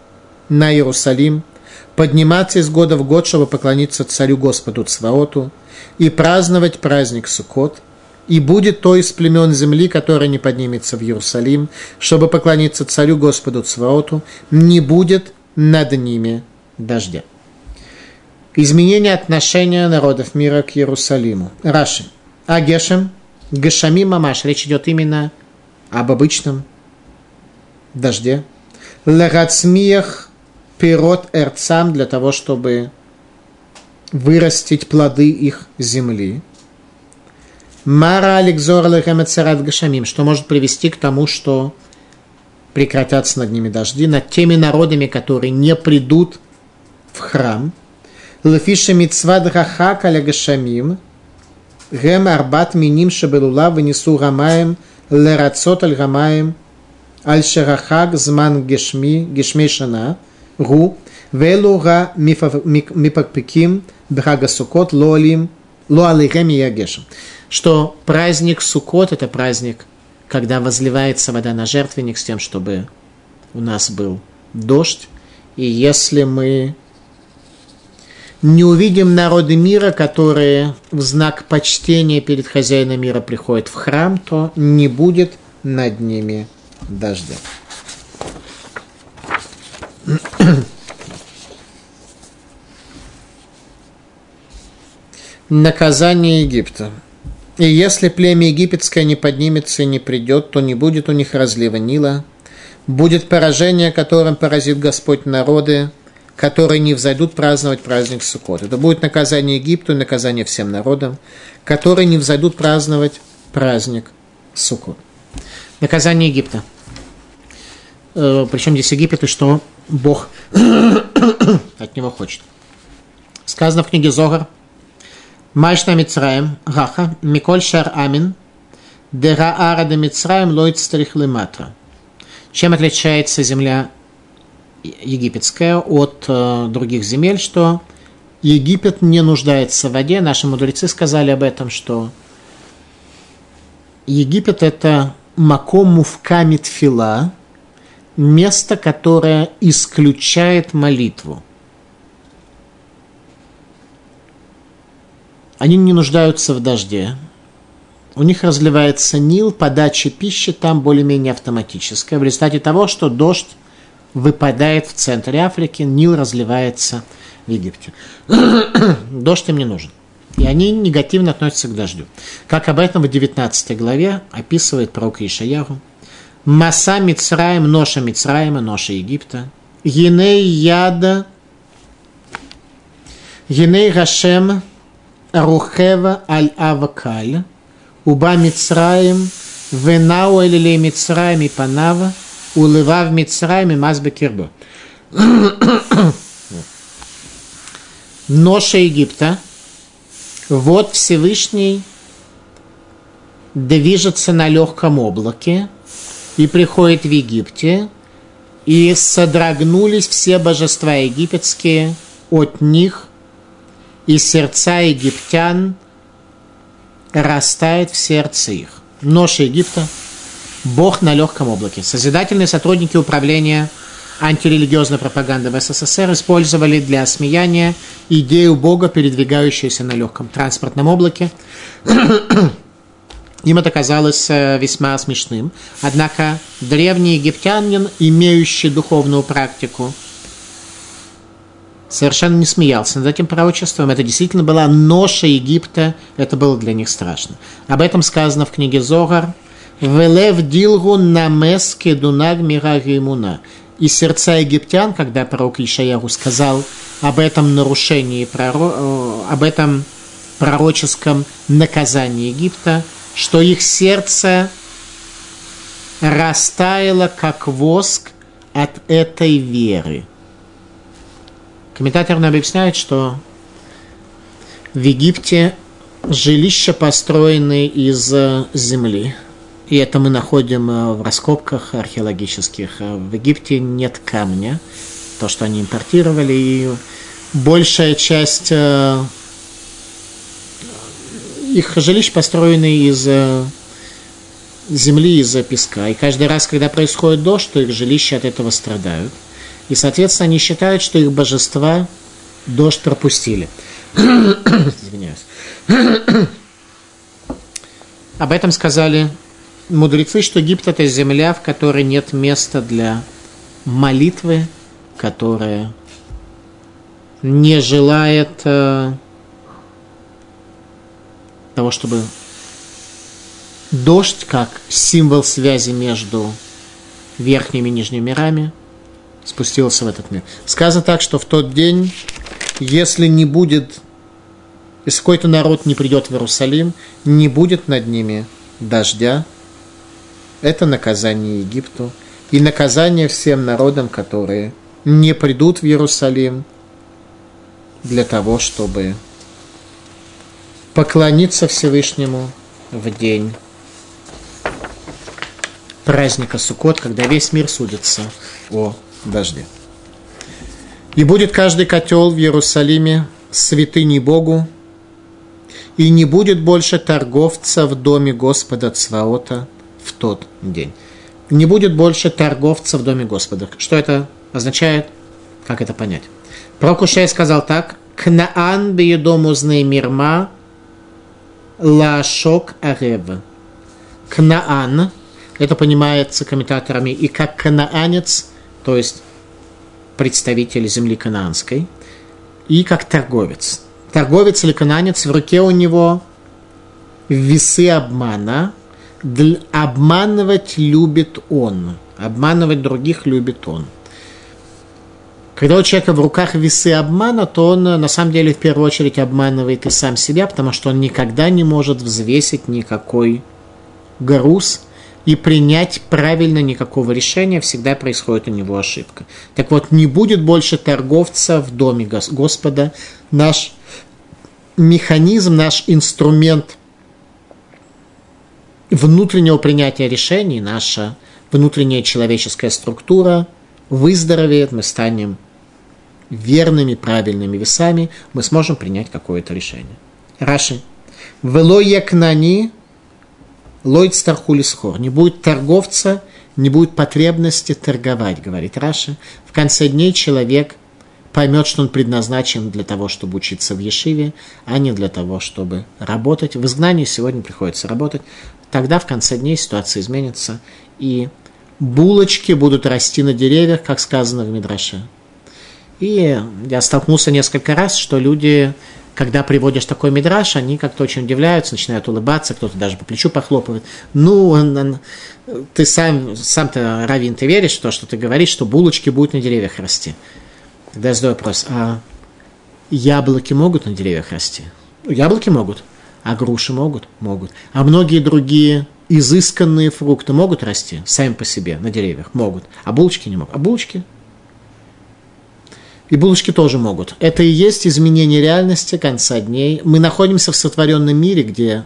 на Иерусалим, подниматься из года в год, чтобы поклониться царю Господу Цваоту и праздновать праздник Суккот. И будет то из племен земли, которое не поднимется в Иерусалим, чтобы поклониться царю Господу Цваоту, не будет над ними дождя. Изменение отношения народов мира к Иерусалиму. Раши. А Гешем, Гешами Мамаш. Речь идет именно об обычном дожде. Лерацмиях пирот эрцам, для того, чтобы вырастить плоды их земли. Мара Алекзор Лехамецерат Гашамим, что может привести к тому, что прекратятся над ними дожди, над теми народами, которые не придут в храм. Лефиша Мицвад Рахак Аля Гашамим, Гем Арбат Миним Шабелула Венесу Рамаем Лерацот Аль Рамаем Аль Шерахак Зман Гешми Гешмей Шана Ру Велура Мипакпиким Брага Сукот Лолим Луалихем и Ягешем. Что праздник Суккот – это праздник, когда возливается вода на жертвенник с тем, чтобы у нас был дождь. И если мы не увидим народы мира, которые в знак почтения перед хозяином мира приходят в храм, то не будет над ними дождя. Наказание Египта. И если племя египетское не поднимется и не придет, то не будет у них разлива Нила. Будет поражение, которым поразит Господь народы, которые не взойдут праздновать праздник Суккот. Это будет наказание Египту и наказание всем народам, которые не взойдут праздновать праздник Суккот. Наказание Египта. Причем здесь Египет и что Бог от него хочет. Сказано в книге Зоар. Майшна Мицраем, Раха, Миколь Шар Амин, Дера Ара де Мицраем, Лойд Стрихлиматра. Чем отличается земля египетская от э, других земель, что Египет не нуждается в воде. Наши мудрецы сказали об этом, что Египет – это макомувка митфила, место, которое исключает молитву. Они не нуждаются в дожде. У них разливается Нил, подача пищи там более-менее автоматическая. В результате того, что дождь выпадает в центре Африки, Нил разливается в Египте. Дождь им не нужен. И они негативно относятся к дождю. Как об этом в девятнадцатой главе описывает пророк Йешаяху. «Маса Мицраем, ноша Мицраема, ноша Египта. Еней яда, еней гашем». Рухева аль-Авакаль, Уба Мицраим, Венау элилей Мицраим и Панава, Улыва в Мицраим и Мазбе Кирбо. Ноша Египта, вот Всевышний движется на легком облаке и приходит в Египте, и содрогнулись все божества египетские от них, и сердца египтян растает в сердце их. Ноша Египта, Бог на легком облаке. Созидательные сотрудники управления антирелигиозной пропаганды в СССР использовали для осмеяния идею Бога, передвигающуюся на легком транспортном облаке. Им это казалось весьма смешным. Однако древний египтянин, имеющий духовную практику, совершенно не смеялся над этим пророчеством. Это действительно была ноша Египта. Это было для них страшно. Об этом сказано в книге Зоар. «Велев дилгу намес кедунаг мирагимуна». И сердца египтян, когда пророк Йешаяху сказал об этом нарушении, об этом пророческом наказании Египта, что их сердце растаяло, как воск, от этой веры. Комментатор нам объясняет, что в Египте жилища построены из земли. И это мы находим в раскопках археологических. В Египте нет камня, то, что они импортировали. И большая часть их жилищ построены из земли, из песка. И каждый раз, когда происходит дождь, то их жилища от этого страдают. И, соответственно, они считают, что их божества дождь пропустили. Извиняюсь. Об этом сказали мудрецы, что Египет – это земля, в которой нет места для молитвы, которая не желает э, того, чтобы дождь, как символ связи между верхними и нижними мирами, спустился в этот мир. Сказано так, что в тот день, если не будет, если какой-то народ не придет в Иерусалим, не будет над ними дождя. Это наказание Египту и наказание всем народам, которые не придут в Иерусалим для того, чтобы поклониться Всевышнему в день праздника Суккот, когда весь мир судится о дожде. «И будет каждый котел в Иерусалиме святыней Богу, и не будет больше торговца в доме Господа Цваота в тот день». Не будет больше торговца в доме Господа. Что это означает? Как это понять? Пророк Ушей сказал так: «Кнаан беедомузны мирма лашок арев». Кнаан, это понимается комментаторами и как кнаанец, то есть представитель земли канаанской, и как торговец. Торговец или канаанец, в руке у него весы обмана. Обманывать любит он. Обманывать других любит он. Когда у человека в руках весы обмана, то он на самом деле в первую очередь обманывает и сам себя, потому что он никогда не может взвесить никакой груз и принять правильно никакого решения. Всегда происходит у него ошибка. Так вот, не будет больше торговца в доме Господа. Наш механизм, наш инструмент внутреннего принятия решений, наша внутренняя человеческая структура выздоровеет, мы станем верными, правильными весами, мы сможем принять какое-то решение. Раши. «Вело якнани лойд стархулисхор». Не будет торговца, не будет потребности торговать, говорит Раши. В конце дней человек поймет, что он предназначен для того, чтобы учиться в Ешиве, а не для того, чтобы работать. В изгнании сегодня приходится работать. Тогда в конце дней ситуация изменится, и булочки будут расти на деревьях, как сказано в Мидраше. И я столкнулся несколько раз, что люди, когда приводишь такой Мидраш, они как-то очень удивляются, начинают улыбаться, кто-то даже по плечу похлопывает. Ну, он, он, ты сам, сам-то, раввин, ты веришь в то, что ты говоришь, что булочки будут на деревьях расти? Тогда я задаю вопрос, а яблоки могут на деревьях расти? Яблоки могут, а груши могут? Могут. А многие другие изысканные фрукты могут расти сами по себе на деревьях? Могут. А булочки не могут? А булочки? И булочки тоже могут. Это и есть изменение реальности конца дней. Мы находимся в сотворенном мире, где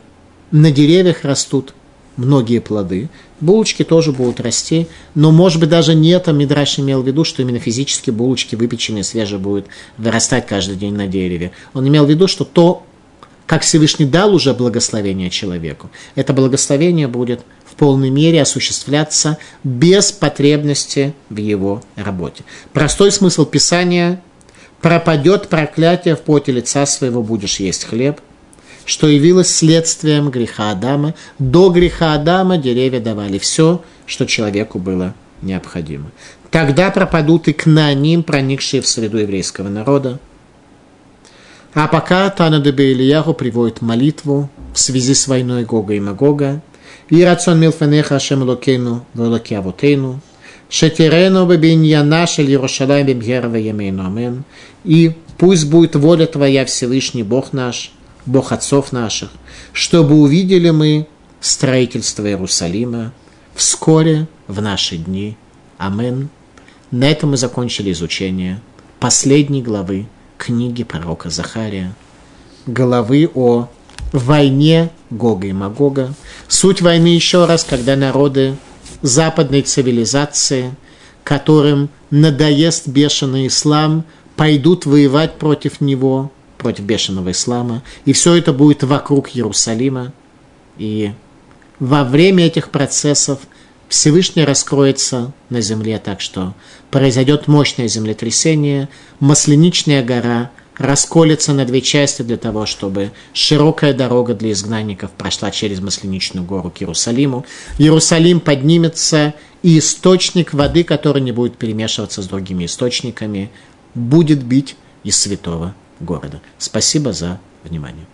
на деревьях растут многие плоды. Булочки тоже будут расти, но, может быть, даже не это Мидраш имел в виду, что именно физически булочки выпеченные, свежие, будут вырастать каждый день на дереве. Он имел в виду, что то, как Всевышний дал уже благословение человеку, это благословение будет в полной мере осуществляться без потребности в его работе. Простой смысл Писания: «Пропадет проклятие в поте лица своего, будешь есть хлеб». что явилось следствием греха Адама. До греха Адама деревья давали все, что человеку было необходимо. Тогда пропадут и кнааним, проникшие в среду еврейского народа. А пока Тана де Ильяху приводит молитву в связи с войной Гога и Магога. «И рацион милфенеха ашем локейну велоки авотейну, шетерену бебиньяна шель Иерушалаим бемгерва ямейну амен». И пусть будет воля Твоя, Всевышний Бог наш, Бог отцов наших, чтобы увидели мы строительство Иерусалима вскоре в наши дни. Амен. На этом мы закончили изучение последней главы книги пророка Захария, главы о войне Гога и Магога. Суть войны еще раз, когда народы западной цивилизации, которым надоест бешеный ислам, пойдут воевать против него, против бешеного ислама, и все это будет вокруг Иерусалима. И во время этих процессов Всевышний раскроется на земле, так что произойдет мощное землетрясение, Масленичная гора расколется на две части для того, чтобы широкая дорога для изгнанников прошла через Масленичную гору к Иерусалиму. Иерусалим поднимется, и источник воды, который не будет перемешиваться с другими источниками, будет бить из святого города. Спасибо за внимание.